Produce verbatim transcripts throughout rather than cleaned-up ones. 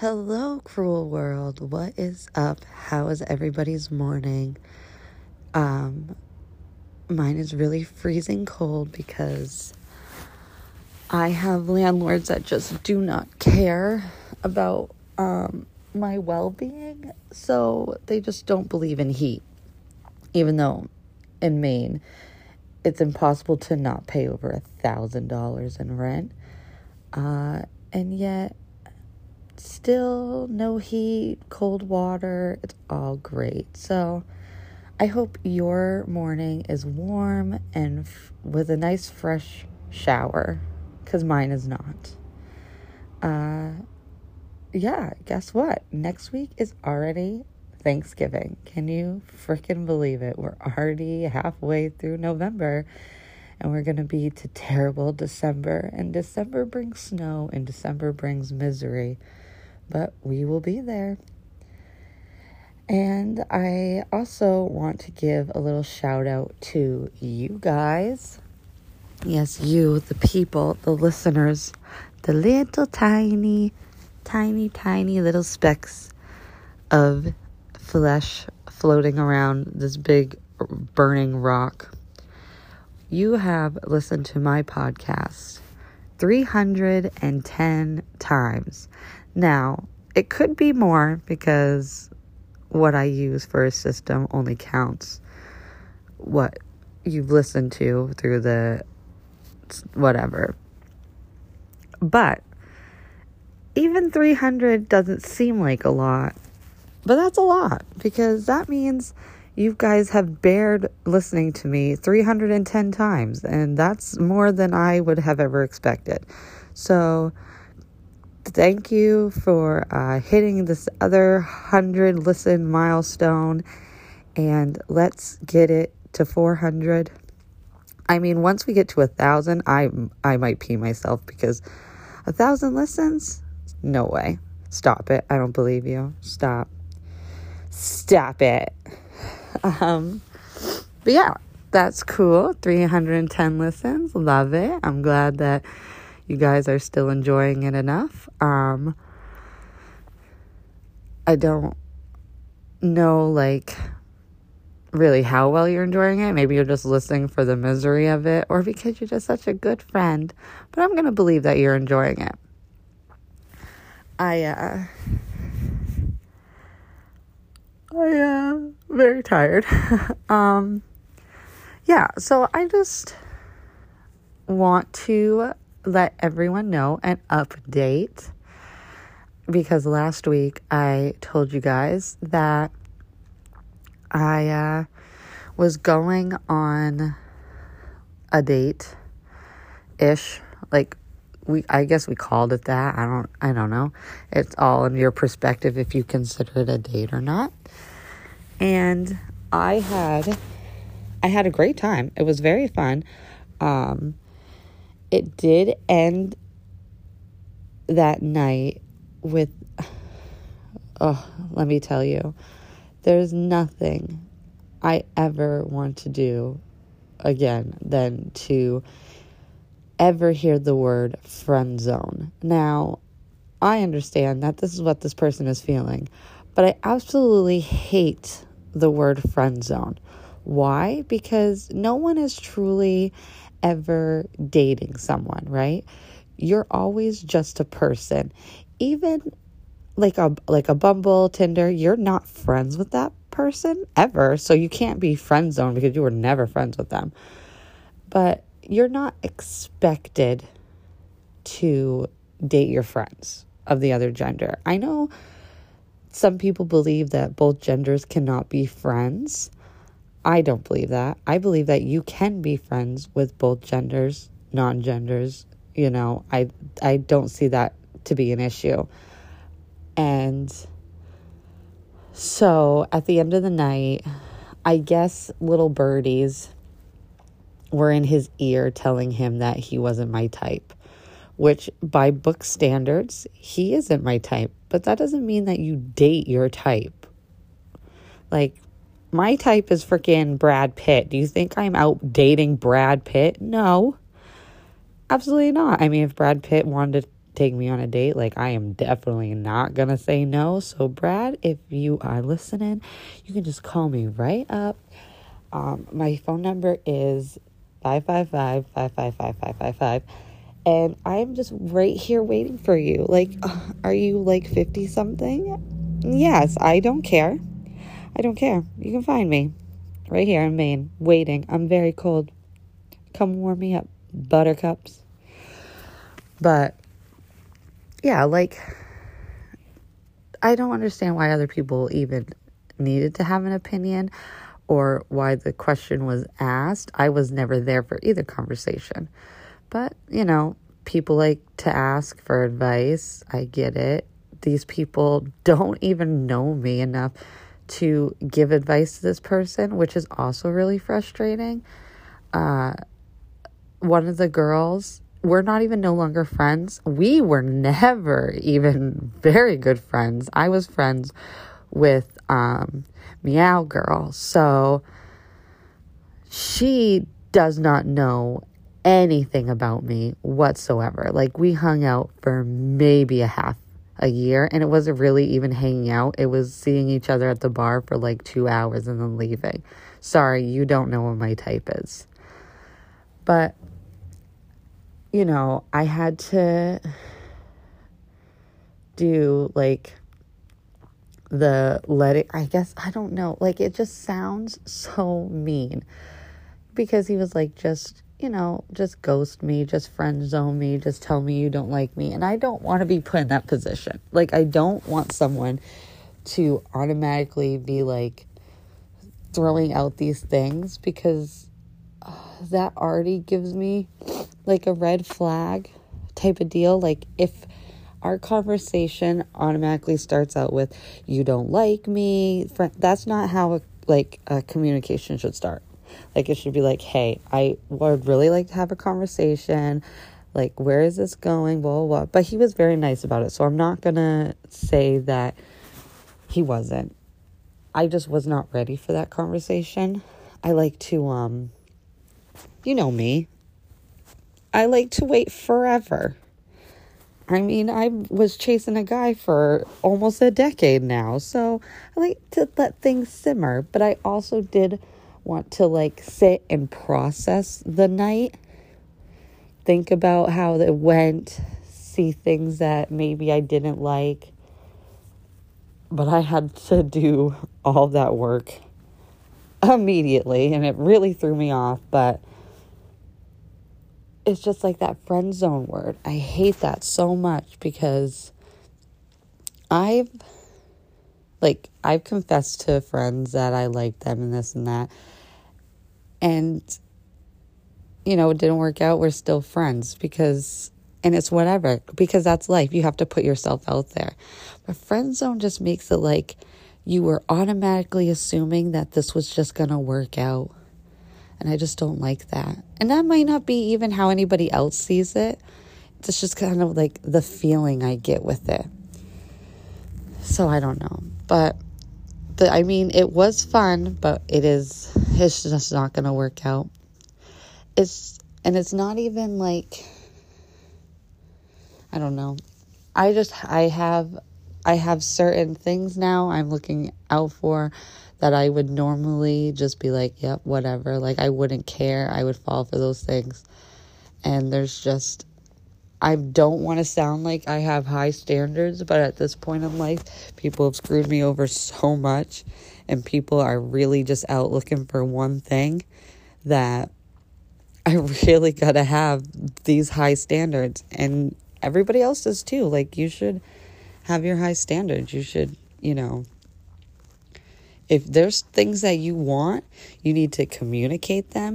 Hello, cruel world. What is up? How is everybody's morning? Um, mine is really freezing cold because I have landlords that just do not care about um, my well-being. So they just don't believe in heat, even though in Maine, it's impossible to not pay over a thousand dollars in rent. Uh, and yet still no heat, cold water, it's all great. So I hope your morning is warm and f- with a nice fresh shower, because mine is not. Uh, yeah, guess what? Next week is already Thanksgiving. Can you freaking believe it? We're already halfway through November, and we're going to be to terrible December. And December brings snow, and December brings misery. But we will be there. And I also want to give a little shout out to you guys. Yes, you, the people, the listeners, the little tiny, tiny, tiny little specks of flesh floating around this big burning rock. You have listened to my podcast three hundred ten times. Now, it could be more because what I use for a system only counts what you've listened to through the whatever. But even three hundred doesn't seem like a lot. But that's a lot, because that means you guys have bared listening to me three hundred ten times. And that's more than I would have ever expected. So thank you for uh, hitting this other one hundred listen milestone, and let's get it to four hundred. I mean, once we get to one thousand, I I might pee myself, because one thousand listens? No way. Stop it. I don't believe you. Stop. Stop it. Um, but yeah, that's cool. three hundred ten listens. Love it. I'm glad that you guys are still enjoying it enough. Um, I don't know, like, really how well you're enjoying it. Maybe you're just listening for the misery of it, or because you're just such a good friend. But I'm going to believe that you're enjoying it. I, uh, I am uh, very tired. um, yeah, so I just want to let everyone know an update, because last week I told you guys that I uh, was going on a date ish like we I guess we called it that. I don't I don't know. It's all in your perspective if you consider it a date or not. And I had I had a great time. It was very fun. Um It did end that night with, oh, let me tell you, there's nothing I ever want to do again than to ever hear the word friend zone. Now, I understand that this is what this person is feeling, but I absolutely hate the word friend zone. Why? Because no one is truly ever dating someone, right? You're always just a person. Even like a like a Bumble, Tinder, you're not friends with that person ever, so you can't be friend zoned because you were never friends with them. But you're not expected to date your friends of the other gender. I know some people believe that both genders cannot be friends. I don't believe that. I believe that you can be friends with both genders, non-genders. You know, I I don't see that to be an issue. And so at the end of the night, I guess little birdies were in his ear telling him that he wasn't my type, which by book standards, he isn't my type. But that doesn't mean that you date your type. Like, my type is freaking Brad Pitt. Do you think I'm out dating Brad Pitt? No, absolutely not. I mean, if Brad Pitt wanted to take me on a date, like, I am definitely not gonna say no. So Brad, if you are listening, you can just call me right up. Um, my phone number is five five five, five five five, five five five, and I'm just right here waiting for you. Like, are you like fifty something? Yes, I don't care. I don't care. You can find me right here in Maine, waiting. I'm very cold. Come warm me up, buttercups. But yeah, like, I don't understand why other people even needed to have an opinion or why the question was asked. I was never there for either conversation. But, you know, people like to ask for advice. I get it. These people don't even know me enough to give advice to this person, which is also really frustrating. Uh, one of the girls... We're not even no longer friends. We were never even very good friends. I was friends with um, Meow Girl. So she does not know anything about me whatsoever. Like, we hung out for maybe a half a year, and it wasn't really even hanging out. It was seeing each other at the bar for like two hours and then leaving. Sorry, you don't know what my type is. But... you know, I had to do, like, the let it, I guess, I don't know. Like, it just sounds so mean. Because he was like, just, you know, just ghost me, just friend zone me, just tell me you don't like me. And I don't want to be put in that position. Like, I don't want someone to automatically be, like, throwing out these things. Because uh, that already gives me... like a red flag type of deal. Like, if our conversation automatically starts out with, you don't like me, friend, that's not how a, like a communication should start. Like, it should be like, hey, I would really like to have a conversation. Like, where is this going? Blah, blah, blah. But he was very nice about it. So I'm not going to say that he wasn't. I just was not ready for that conversation. I like to, um, you know me. I like to wait forever. I mean, I was chasing a guy for almost a decade now, so I like to let things simmer. But I also did want to, like, sit and process the night, think about how it went, see things that maybe I didn't like. But I had to do all that work immediately, and it really threw me off, but... it's just like that friend zone word. I hate that so much because I've, like, I've confessed to friends that I like them and this and that. And, you know, it didn't work out. We're still friends because, and it's whatever, because that's life. You have to put yourself out there. But friend zone just makes it like you were automatically assuming that this was just going to work out. And I just don't like that. And that might not be even how anybody else sees it. It's just kind of like the feeling I get with it. So I don't know. But, the, I mean, it was fun, but it is, it's just not going to work out. It's, and it's not even like, I don't know. I just, I have, I have certain things now I'm looking out for that I would normally just be like, yep, whatever. Like, I wouldn't care. I would fall for those things. And there's just... I don't want to sound like I have high standards, but at this point in life, people have screwed me over so much. And people are really just out looking for one thing that I really gotta have these high standards. And everybody else is too. Like, you should have your high standards. You should, you know... if there's things that you want, you need to communicate them.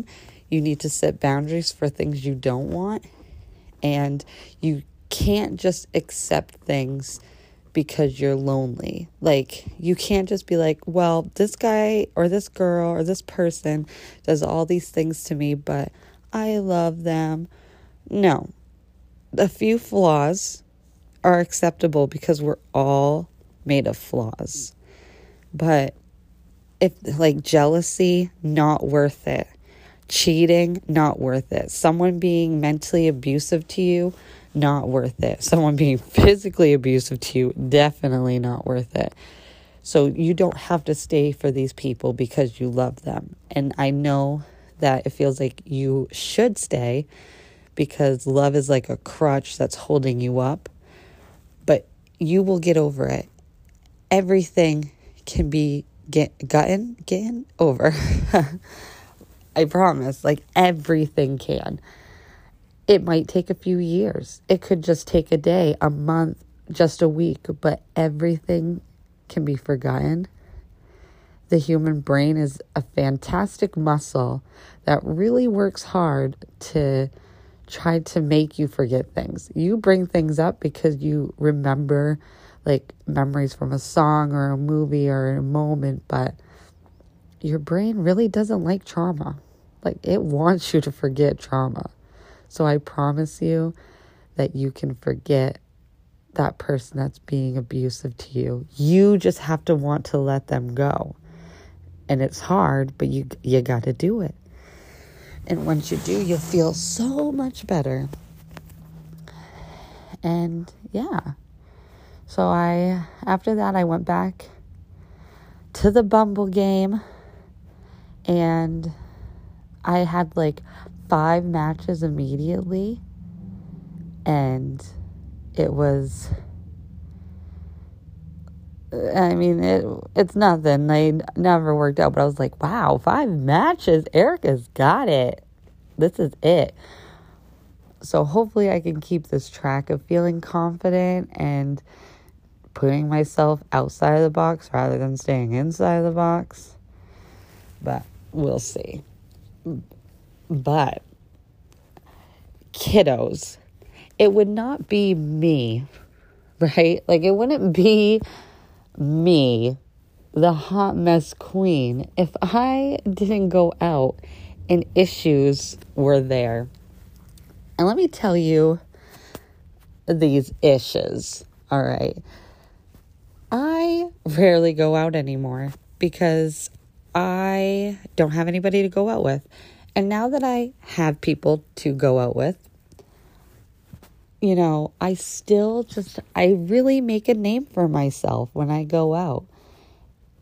You need to set boundaries for things you don't want. And you can't just accept things because you're lonely. Like, you can't just be like, well, this guy or this girl or this person does all these things to me, but I love them. No. A few flaws are acceptable because we're all made of flaws. But... if, like, jealousy, not worth it. Cheating, not worth it. Someone being mentally abusive to you, not worth it. Someone being physically abusive to you, definitely not worth it. So you don't have to stay for these people because you love them. And I know that it feels like you should stay because love is like a crutch that's holding you up. But you will get over it. Everything can be get, gotten, gotten over. I promise, like everything can. It might take a few years. It could just take a day, a month, just a week, but everything can be forgotten. The human brain is a fantastic muscle that really works hard to try to make you forget things. You bring things up because you remember like memories from a song or a movie or a moment, but your brain really doesn't like trauma. Like it wants you to forget trauma. So I promise you that you can forget that person that's being abusive to you. You just have to want to let them go. And it's hard, but you you got to do it. And once you do, you'll feel so much better. And yeah. So I after that, I went back to the Bumble game. And I had like five matches immediately. And it was, I mean, it it's nothing. They never worked out, but I was like, wow, five matches. Erica's got it. This is it. So hopefully I can keep this track of feeling confident and putting myself outside of the box rather than staying inside of the box. But we'll see. But kiddos, it would not be me, right? Like, it wouldn't be me, the hot mess queen, if I didn't go out and issues were there. And let me tell you these issues, all right? I rarely go out anymore because I don't have anybody to go out with. And now that I have people to go out with, you know, I still just, I really make a name for myself when I go out.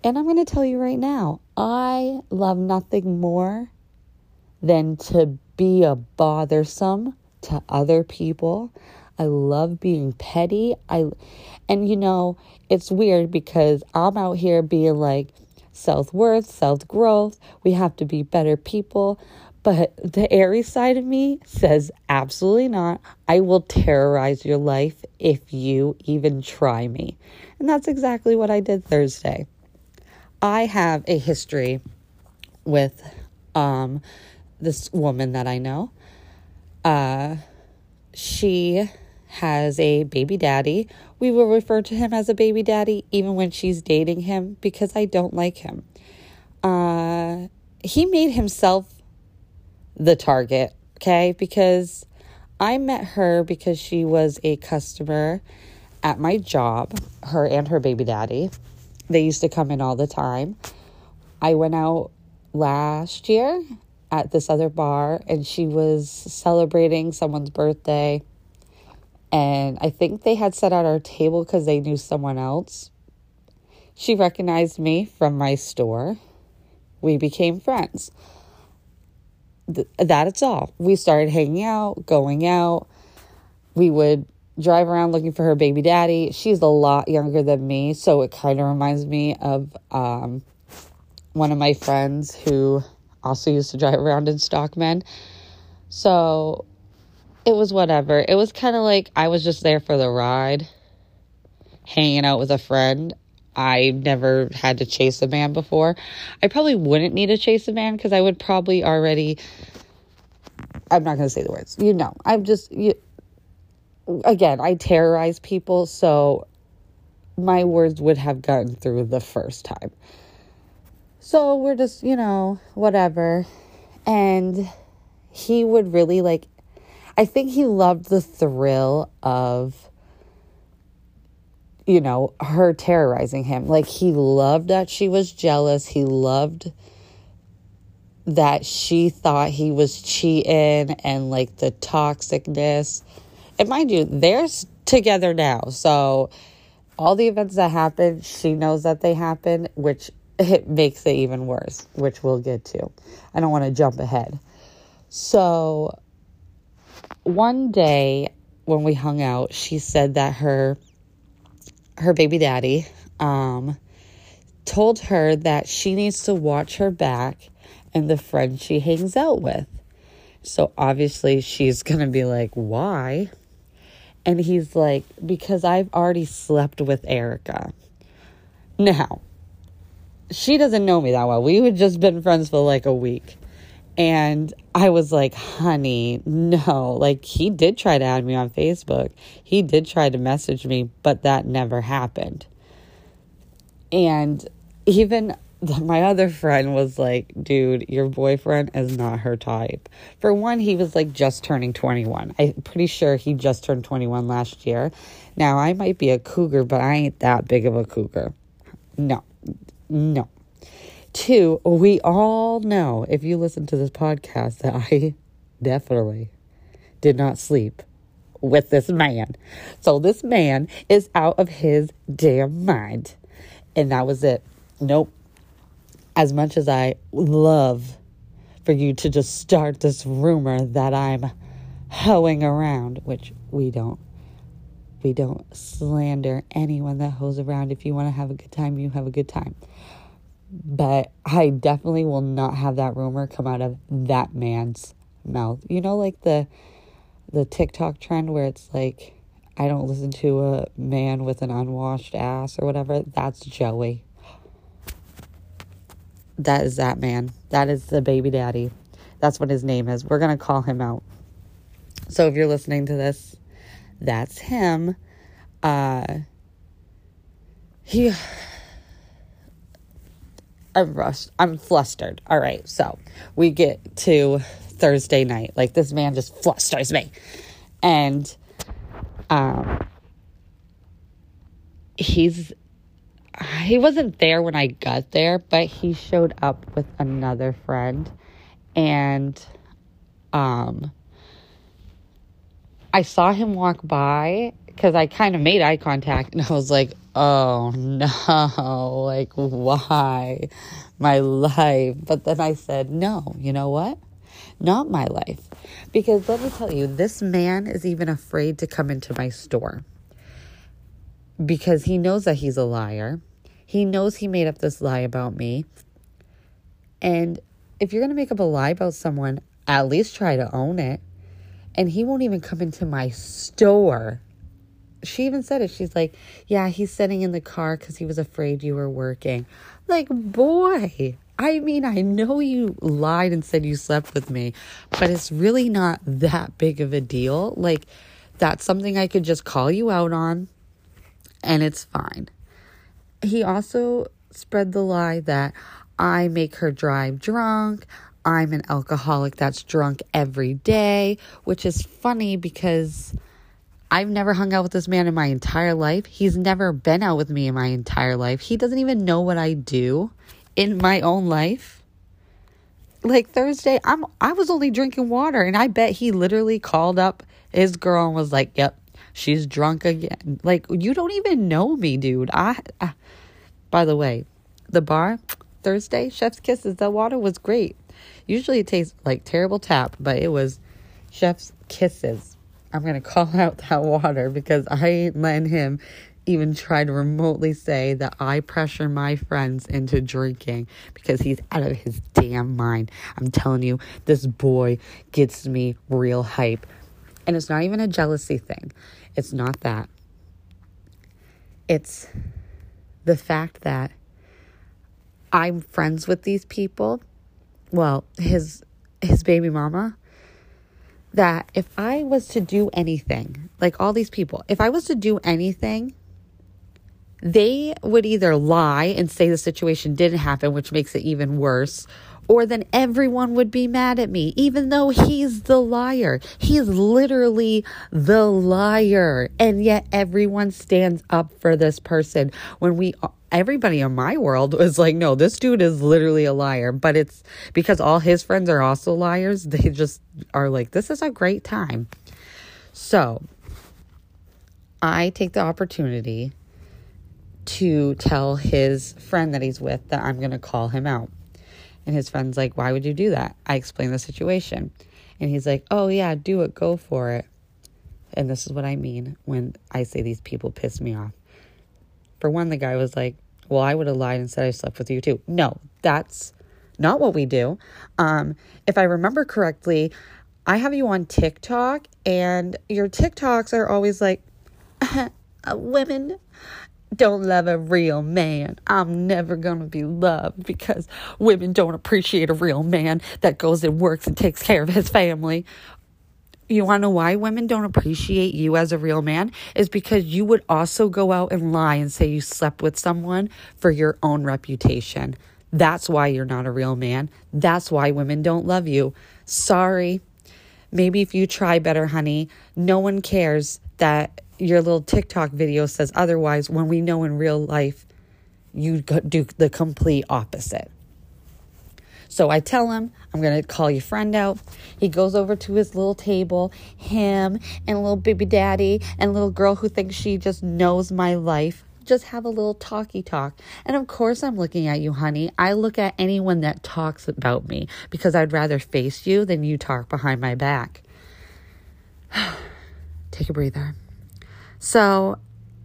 And I'm going to tell you right now, I love nothing more than to be a bothersome to other people. I love being petty. I, and you know, it's weird because I'm out here being like self-worth, self-growth. We have to be better people. But the airy side of me says, absolutely not. I will terrorize your life if you even try me. And that's exactly what I did Thursday. I have a history with um, this woman that I know. Uh, she has a baby daddy. We will refer to him as a baby daddy even when she's dating him because I don't like him. Uh, he made himself the target, okay? Because I met her because she was a customer at my job, her and her baby daddy. They used to come in all the time. I went out last year at this other bar and she was celebrating someone's birthday. And I think they had set out our table because they knew someone else. She recognized me from my store. We became friends. That it's all. We started hanging out, going out. We would drive around looking for her baby daddy. She's a lot younger than me, so it kind of reminds me of um, one of my friends who also used to drive around in Stockman. So it was whatever. It was kind of like I was just there for the ride, hanging out with a friend. I've never had to chase a man before. I probably wouldn't need to chase a man because I would probably already, I'm not going to say the words. You know, I'm just, you, again, I terrorize people. So my words would have gotten through the first time. So we're just, you know, whatever. And he would really like, I think he loved the thrill of, you know, her terrorizing him. Like, he loved that she was jealous. He loved that she thought he was cheating and, like, the toxicness. And mind you, they're together now. So all the events that happened, she knows that they happened, which it makes it even worse, which we'll get to. I don't want to jump ahead. So one day when we hung out, she said that her her baby daddy um, told her that she needs to watch her back and the friends she hangs out with. So obviously she's going to be like, why? And he's like, because I've already slept with Erica. Now, she doesn't know me that well. We had just been friends for like a week. And I was like, honey, no. Like, he did try to add me on Facebook. He did try to message me, but that never happened. And even my other friend was like, dude, your boyfriend is not her type. For one, he was like just turning twenty-one. I'm pretty sure he just turned twenty-one last year. Now, I might be a cougar, but I ain't that big of a cougar. No, no. Two, we all know, if you listen to this podcast, that I definitely did not sleep with this man. So this man is out of his damn mind. And that was it. Nope. As much as I love for you to just start this rumor that I'm hoeing around, which we don't. We don't slander anyone that hoes around. If you want to have a good time, you have a good time. But I definitely will not have that rumor come out of that man's mouth. You know, like the the TikTok trend where it's like, I don't listen to a man with an unwashed ass or whatever. That's Joey. That is that man. That is the baby daddy. That's what his name is. We're going to call him out. So if you're listening to this, that's him. Uh, he... I'm rushed. I'm flustered. All right. So we get to Thursday night. Like, this man just flusters me. And um, he's... He wasn't there when I got there, but he showed up with another friend, and um, I saw him walk by because I kind of made eye contact, and I was like, oh no, like, why? My life. But then I said, no, you know what? Not my life. Because let me tell you, this man is even afraid to come into my store. Because he knows that he's a liar. He knows he made up this lie about me. And if you're going to make up a lie about someone, at least try to own it. And he won't even come into my store. She even said it. She's like, yeah, he's sitting in the car because he was afraid you were working. Like, boy, I mean, I know you lied and said you slept with me, but it's really not that big of a deal. Like, that's something I could just call you out on. And it's fine. He also spread the lie that I make her drive drunk. I'm an alcoholic that's drunk every day, which is funny because I've never hung out with this man in my entire life. He's never been out with me in my entire life. He doesn't even know what I do in my own life. Like, Thursday, I'm I was only drinking water, and I bet he literally called up his girl and was like, yep, she's drunk again. Like, you don't even know me, dude. I, I, by the way, the bar Thursday, Chef's Kisses, the water was great. Usually it tastes like terrible tap, but it was Chef's Kisses. I'm going to call out that water because I ain't letting him even try to remotely say that I pressure my friends into drinking because he's out of his damn mind. I'm telling you, this boy gets me real hype. And it's not even a jealousy thing. It's not that. It's the fact that I'm friends with these people. Well, his his baby mama. That if I was to do anything, like all these people, if I was to do anything, they would either lie and say the situation didn't happen, which makes it even worse. Or then everyone would be mad at me, even though he's the liar. He's literally the liar. And yet everyone stands up for this person. When we, everybody in my world was like, no, this dude is literally a liar. But it's because all his friends are also liars. They just are like, this is a great time. So I take the opportunity to tell his friend that he's with that I'm going to call him out. And his friend's like, why would you do that? I explained the situation. And he's like, oh yeah, do it, go for it. And this is what I mean when I say these people piss me off. For one, the guy was like, well, I would have lied and said I slept with you too. No, that's not what we do. Um, if I remember correctly, I have you on TikTok, and your TikToks are always like, women don't love a real man. I'm never going to be loved because women don't appreciate a real man that goes and works and takes care of his family. You want to know why women don't appreciate you as a real man? Is because you would also go out and lie and say you slept with someone for your own reputation. That's why you're not a real man. That's why women don't love you. Sorry. Maybe if you try better, honey. No one cares that your little TikTok video says otherwise when we know in real life you do the complete opposite. So I tell him, I'm going to call your friend out. He goes over to his little table, him and little baby daddy and little girl who thinks she just knows my life. Just have a little talky talk. And of course I'm looking at you, honey. I look at anyone that talks about me because I'd rather face you than you talk behind my back. Take a breather. So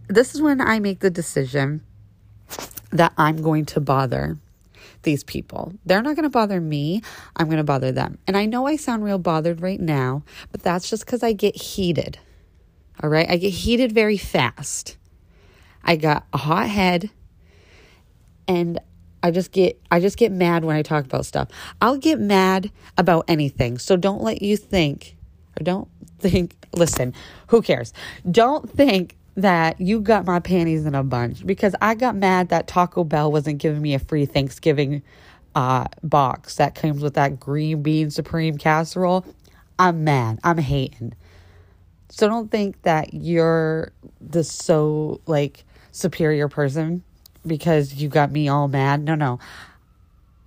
this is when I make the decision that I'm going to bother these people. They're not going to bother me. I'm going to bother them. And I know I sound real bothered right now, but that's just because I get heated. All right. I get heated very fast. I got a hot head, and I just get, I just get mad when I talk about stuff. I'll get mad about anything. So don't let you think, or don't think, listen, who cares? Don't think that you got my panties in a bunch because I got mad that Taco Bell wasn't giving me a free Thanksgiving uh, box that comes with that green bean supreme casserole. I'm mad. I'm hating. So don't think that you're this so like superior person because you got me all mad. No, no.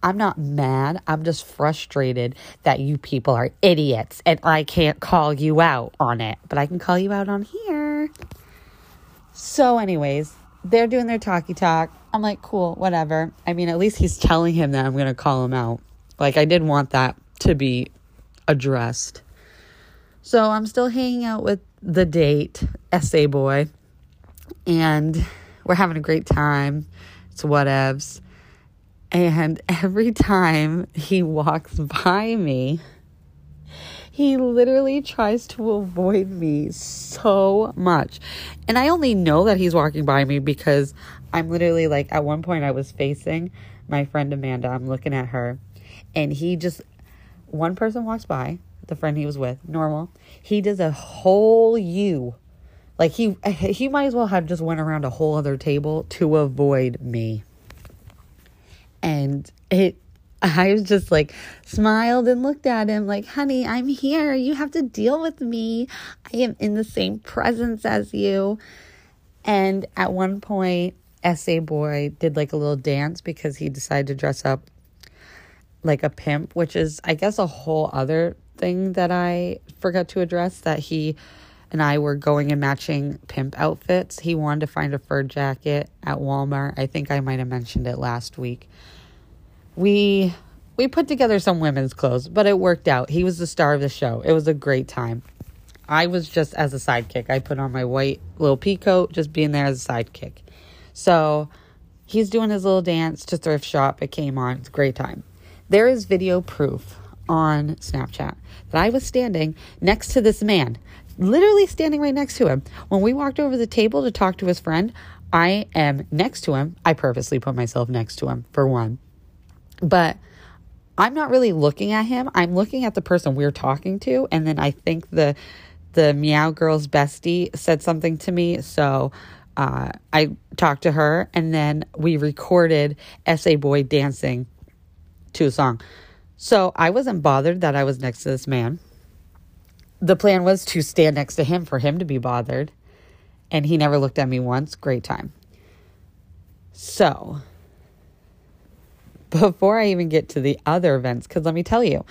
I'm not mad. I'm just frustrated that you people are idiots and I can't call you out on it, but I can call you out on here. So anyways, they're doing their talky talk. I'm like, cool, whatever. I mean, at least he's telling him that I'm going to call him out. Like, I did want that to be addressed. So I'm still hanging out with the date, essay boy. And we're having a great time. It's whatevs. And every time he walks by me, he literally tries to avoid me so much. And I only know that he's walking by me because I'm literally like, at one point I was facing my friend Amanda. I'm looking at her. And he just, one person walks by, the friend he was with, normal. He does a whole U. Like he, he might as well have just went around a whole other table to avoid me. And it, I was just like smiled and looked at him like, honey, I'm here. You have to deal with me. I am in the same presence as you. And at one point, essay boy did like a little dance because he decided to dress up like a pimp, which is, I guess, a whole other thing that I forgot to address, that he and I were going and matching pimp outfits. He wanted to find a fur jacket at Walmart. I think I might have mentioned it last week. We we put together some women's clothes, but it worked out. He was the star of the show. It was a great time. I was just as a sidekick. I put on my white little peacoat, just being there as a sidekick. So he's doing his little dance to thrift shop. It came on. It's a great time. There is video proof on Snapchat that I was standing next to this man, literally standing right next to him. When we walked over the table to talk to his friend, I am next to him. I purposely put myself next to him, for one. But I'm not really looking at him. I'm looking at the person we're talking to. And then I think the the Meow Girl's bestie said something to me. So uh, I talked to her. And then we recorded Essay Boy dancing to a song. So I wasn't bothered that I was next to this man. The plan was to stand next to him for him to be bothered. And he never looked at me once. Great time. So before I even get to the other events, because let me tell you,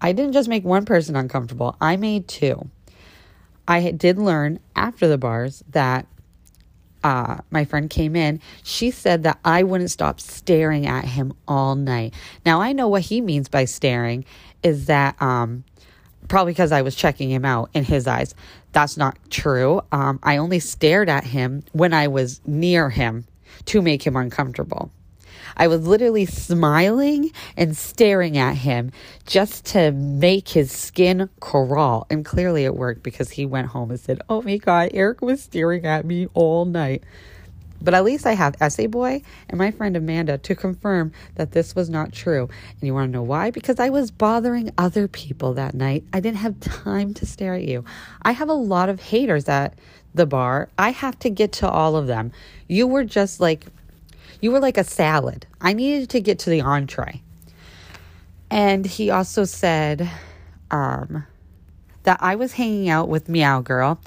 I didn't just make one person uncomfortable. I made two. I did learn after the bars that uh, my friend came in, she said that I wouldn't stop staring at him all night. Now, I know what he means by staring is that um, probably because I was checking him out in his eyes. That's not true. Um, I only stared at him when I was near him to make him uncomfortable. I was literally smiling and staring at him just to make his skin crawl. And clearly it worked because he went home and said, oh my God, Eric was staring at me all night. But at least I have Essay Boy and my friend Amanda to confirm that this was not true. And you want to know why? Because I was bothering other people that night. I didn't have time to stare at you. I have a lot of haters at the bar. I have to get to all of them. You were just like... You were like a salad. I needed to get to the entree. And he also said um, that I was hanging out with Meow Girl.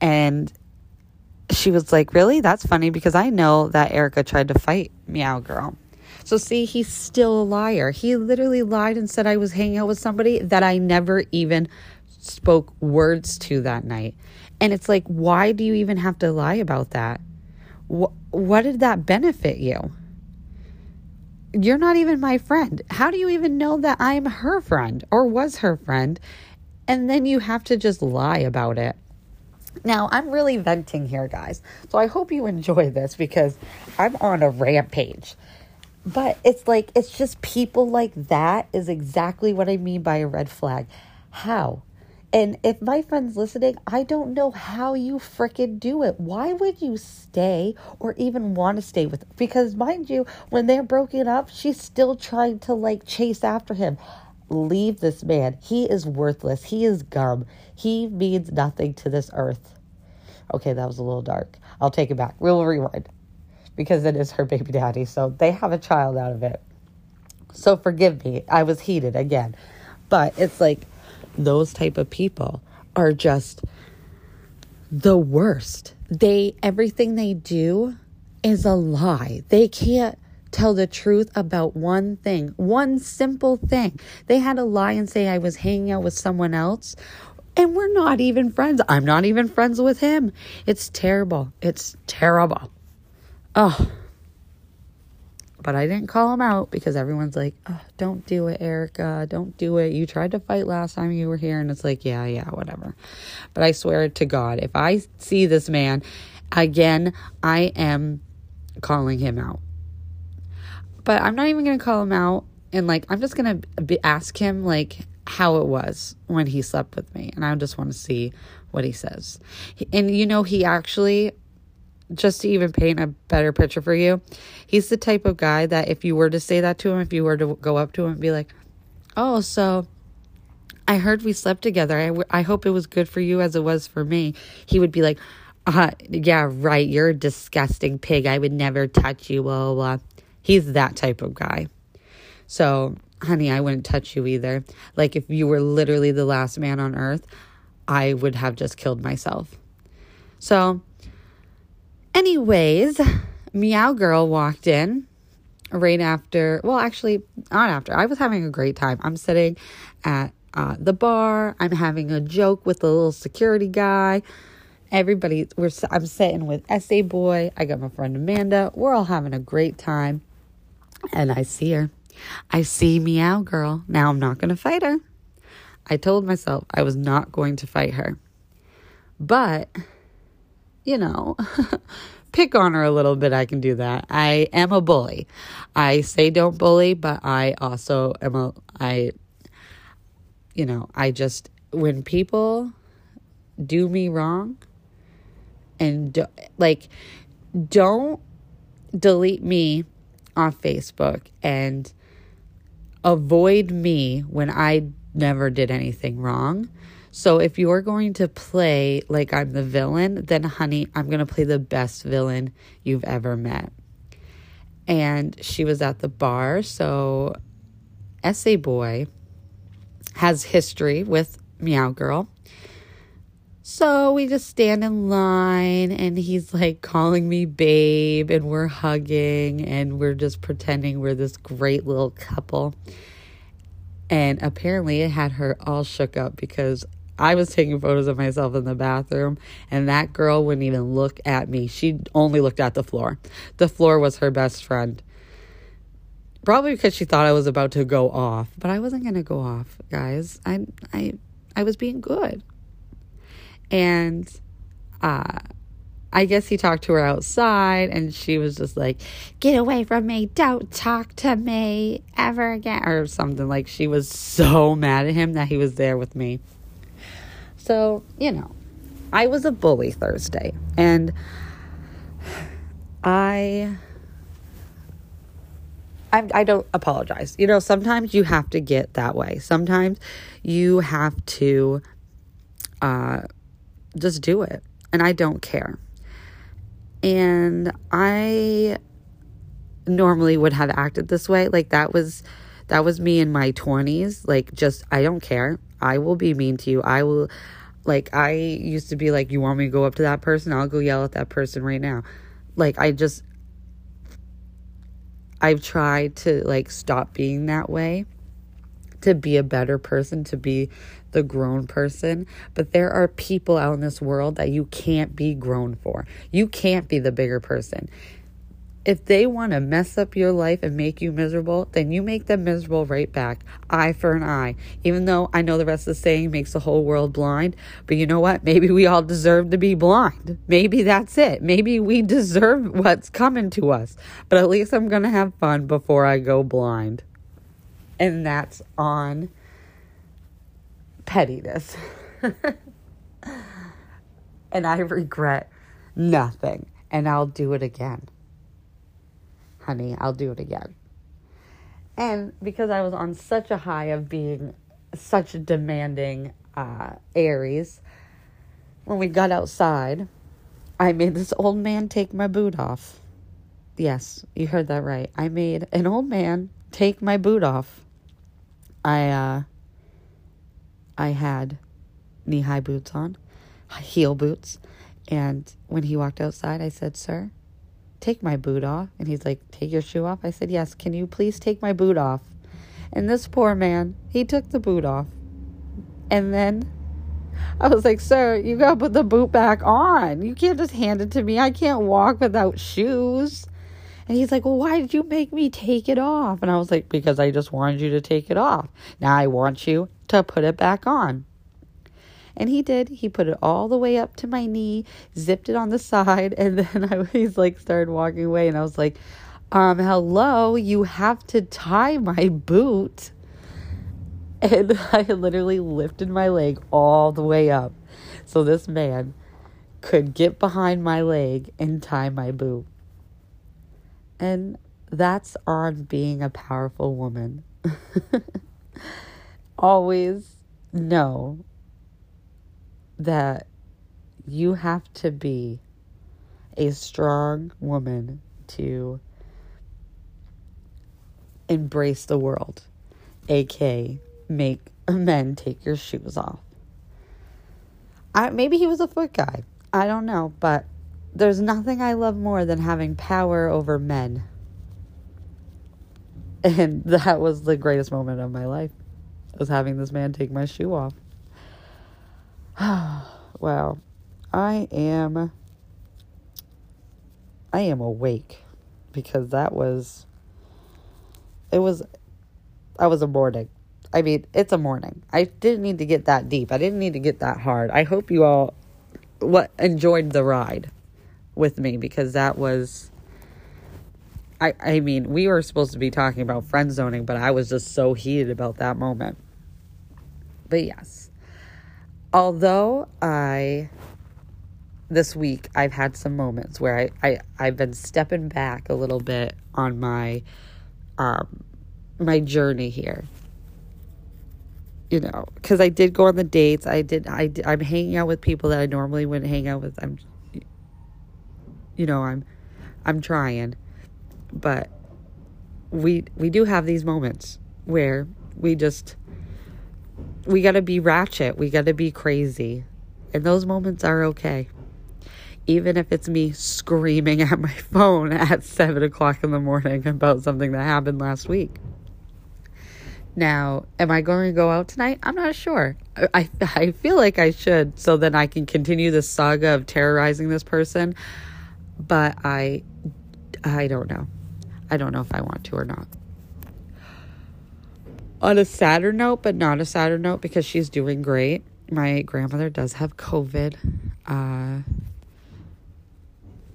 And she was like, really? That's funny because I know that Erica tried to fight Meow Girl. So see, he's still a liar. He literally lied and said I was hanging out with somebody that I never even spoke words to that night. And it's like, why do you even have to lie about that? What, what did that benefit you? You're not even my friend. How do you even know that I'm her friend or was her friend? And then you have to just lie about it. Now, I'm really venting here, guys. So I hope you enjoy this because I'm on a rampage. But it's like, it's just people like that is exactly what I mean by a red flag. How? And if my friend's listening, I don't know how you freaking do it. Why would you stay or even want to stay with him? Because mind you, when they're broken up, she's still trying to like chase after him. Leave this man. He is worthless. He is gum. He means nothing to this earth. Okay, that was a little dark. I'll take it back. We'll rewind because it is her baby daddy. So they have a child out of it. So forgive me. I was heated again. But it's like, those type of people are just the worst. They, everything they do is a lie. They can't tell the truth about one thing, one simple thing. They had to lie and say I was hanging out with someone else and we're not even friends. I'm not even friends with him. It's terrible. It's terrible. Oh, but I didn't call him out because everyone's like, oh, don't do it, Erica. Don't do it. You tried to fight last time you were here. And it's like, yeah, yeah, whatever. But I swear to God, if I see this man again, I am calling him out. But I'm not even going to call him out. And like, I'm just going to ask him like how it was when he slept with me. And I just want to see what he says. And you know, he actually... just to even paint a better picture for you, he's the type of guy that if you were to say that to him, if you were to go up to him and be like, oh, so I heard we slept together. I, w- I hope it was good for you as it was for me. He would be like, uh, yeah, right. You're a disgusting pig. I would never touch you. Blah, blah, blah. He's that type of guy. So, honey, I wouldn't touch you either. Like if you were literally the last man on earth, I would have just killed myself. So... anyways, Meow Girl walked in right after, well, actually, not after. I was having a great time. I'm sitting at uh, the bar. I'm having a joke with the little security guy. Everybody, we're I'm sitting with Essay Boy. I got my friend Amanda. We're all having a great time. And I see her. I see Meow Girl. Now I'm not going to fight her. I told myself I was not going to fight her. But... you know, pick on her a little bit. I can do that. I am a bully. I say don't bully, but I also am a, I, you know, I just, when people do me wrong and do, like, don't delete me off Facebook and avoid me when I never did anything wrong. So if you're going to play like I'm the villain, then honey, I'm going to play the best villain you've ever met. And she was at the bar. So Essay Boy has history with Meow Girl. So we just stand in line and he's like calling me babe and we're hugging and we're just pretending we're this great little couple. And apparently it had her all shook up because I was taking photos of myself in the bathroom, and that girl wouldn't even look at me. She only looked at the floor. The floor was her best friend. Probably because she thought I was about to go off, but I wasn't going to go off, guys. I I I was being good. And uh, I guess he talked to her outside, and she was just like, "Get away from me. Don't talk to me ever again," or something. Like, she was so mad at him that he was there with me. So, you know, I was a bully Thursday, and I, I I don't apologize. You know, sometimes you have to get that way. Sometimes you have to uh, just do it, and I don't care. And I normally would have acted this way. Like, that was, that was me in my twenties. Like, just, I don't care. I will be mean to you. I will, like, I used to be like, you want me to go up to that person? I'll go yell at that person right now. Like, I just, I've tried to, like, stop being that way, to be a better person, to be the grown person. But there are people out in this world that you can't be grown for. You can't be the bigger person. If they want to mess up your life and make you miserable, then you make them miserable right back. Eye for an eye. Even though I know the rest of the saying makes the whole world blind. But you know what? Maybe we all deserve to be blind. Maybe that's it. Maybe we deserve what's coming to us. But at least I'm going to have fun before I go blind. And that's on pettiness. And I regret nothing. And I'll do it again. Honey, I'll do it again. And because I was on such a high of being such a demanding uh, Aries, when we got outside, I made this old man take my boot off. Yes, you heard that right. I made an old man take my boot off. I, uh, I had knee-high boots on, heel boots. And when he walked outside, I said, "Sir, take my boot off." And he's like, "Take your shoe off?" I said, "Yes, can you please take my boot off?" And this poor man, he took the boot off. And then I was like, "Sir, you gotta put the boot back on. You can't just hand it to me. I can't walk without shoes." And he's like, "Well, why did you make me take it off?" And I was like, "Because I just wanted you to take it off. Now I want you to put it back on." And he did. He put it all the way up to my knee, zipped it on the side, and then I he's like started walking away. And I was like, um, "Hello, you have to tie my boot." And I literally lifted my leg all the way up so this man could get behind my leg and tie my boot. And that's on being a powerful woman. Always know that you have to be a strong woman to embrace the world, aka make men take your shoes off. I, maybe he was a foot guy. I don't know, but there's nothing I love more than having power over men. And that was the greatest moment of my life, was having this man take my shoe off. Wow, I am, I am awake, because that was, it was, I was a morning. I mean, it's a morning. I didn't need to get that deep. I didn't need to get that hard. I hope you all what enjoyed the ride with me, because that was, I, I mean, we were supposed to be talking about friend zoning, but I was just so heated about that moment. But yes. Although I, this week, I've had some moments where I, I, I've been stepping back a little bit on my, um, my journey here, you know, because I did go on the dates. I did, I did, I'm hanging out with people that I normally wouldn't hang out with. I'm, you know, I'm, I'm trying, but we, we do have these moments where we just, we got to be ratchet. We got to be crazy. And those moments are okay. Even if it's me screaming at my phone at seven o'clock in the morning about something that happened last week. Now, am I going to go out tonight? I'm not sure. I, I feel like I should, so then I can continue the saga of terrorizing this person. But I, I don't know. I don't know if I want to or not. On a sadder note, but not a sadder note, because she's doing great. My grandmother does have COVID. Uh,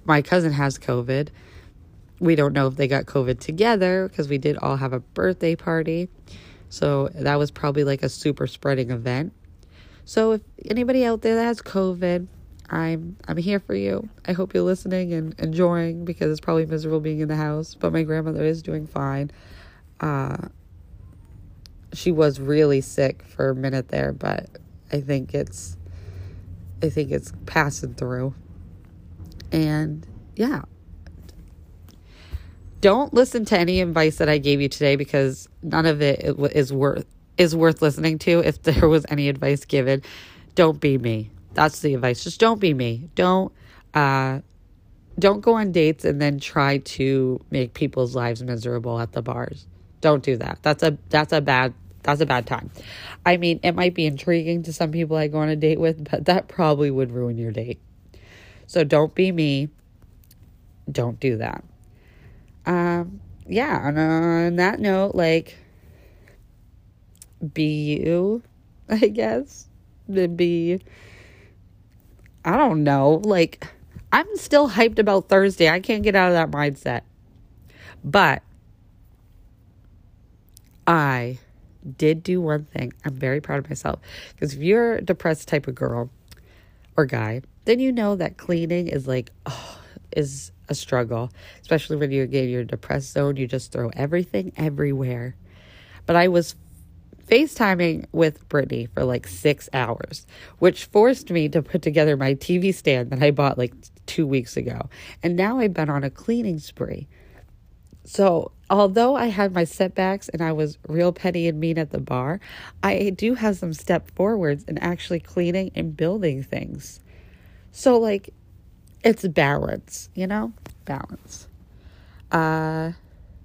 my cousin has COVID. We don't know if they got COVID together, because we did all have a birthday party. So that was probably like a super spreading event. So if anybody out there that has COVID, I'm I'm here for you. I hope you're listening and enjoying, because it's probably miserable being in the house. But my grandmother is doing fine. Uh, she was really sick for a minute there, but I think it's I think it's passing through. And yeah. Don't listen to any advice that I gave you today, because none of it is worth is worth listening to. If there was any advice given, don't be me. That's the advice. Just don't be me. Don't uh, don't go on dates and then try to make people's lives miserable at the bars. Don't do that. That's a that's a bad that's a bad time. I mean, it might be intriguing to some people I go on a date with, but that probably would ruin your date. So don't be me. Don't do that. Um, yeah, and on that note, like, be you, I guess, be, I don't know, like, I'm still hyped about Thursday, I can't get out of that mindset, but I did do one thing, I'm very proud of myself, because if you're a depressed type of girl or guy, then you know that cleaning is like, oh, is a struggle, especially when you're in your depressed zone. You just throw everything everywhere. But I was FaceTiming with Brittany for like six hours, which forced me to put together my T V stand that I bought like two weeks ago. And now I've been on a cleaning spree. So although I had my setbacks and I was real petty and mean at the bar, I do have some step forwards in actually cleaning and building things. So like, it's balance, you know, balance. Uh,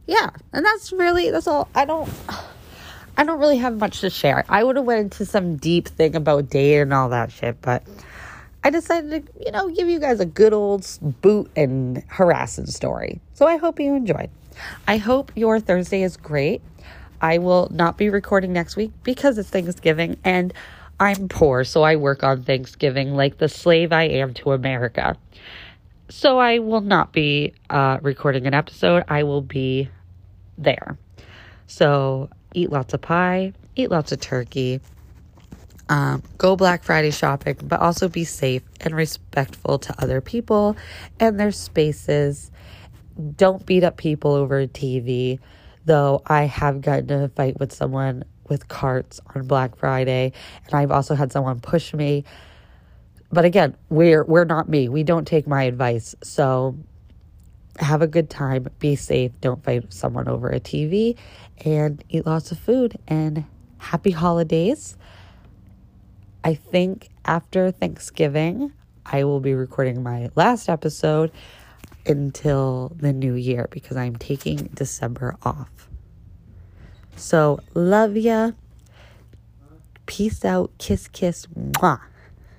yeah. And that's really, that's all. I don't, I don't really have much to share. I would have went into some deep thing about dating and all that shit, but I decided to, you know, give you guys a good old boot and harassing story. So I hope you enjoyed. I hope your Thursday is great. I will not be recording next week because it's Thanksgiving and I'm poor, so I work on Thanksgiving like the slave I am to America. So I will not be uh, recording an episode. I will be there. So eat lots of pie, eat lots of turkey, um, go Black Friday shopping, but also be safe and respectful to other people and their spaces. Don't beat up people over T V, though I have gotten in a fight with someone with carts on Black Friday, and I've also had someone push me. But again, we're we're not me. We don't take my advice. So have a good time, be safe, don't fight someone over a T V, and eat lots of food, and happy holidays. I think after Thanksgiving, I will be recording my last episode until the new year, because I'm taking December off. So, love ya. Peace out. Kiss, kiss. Mwah.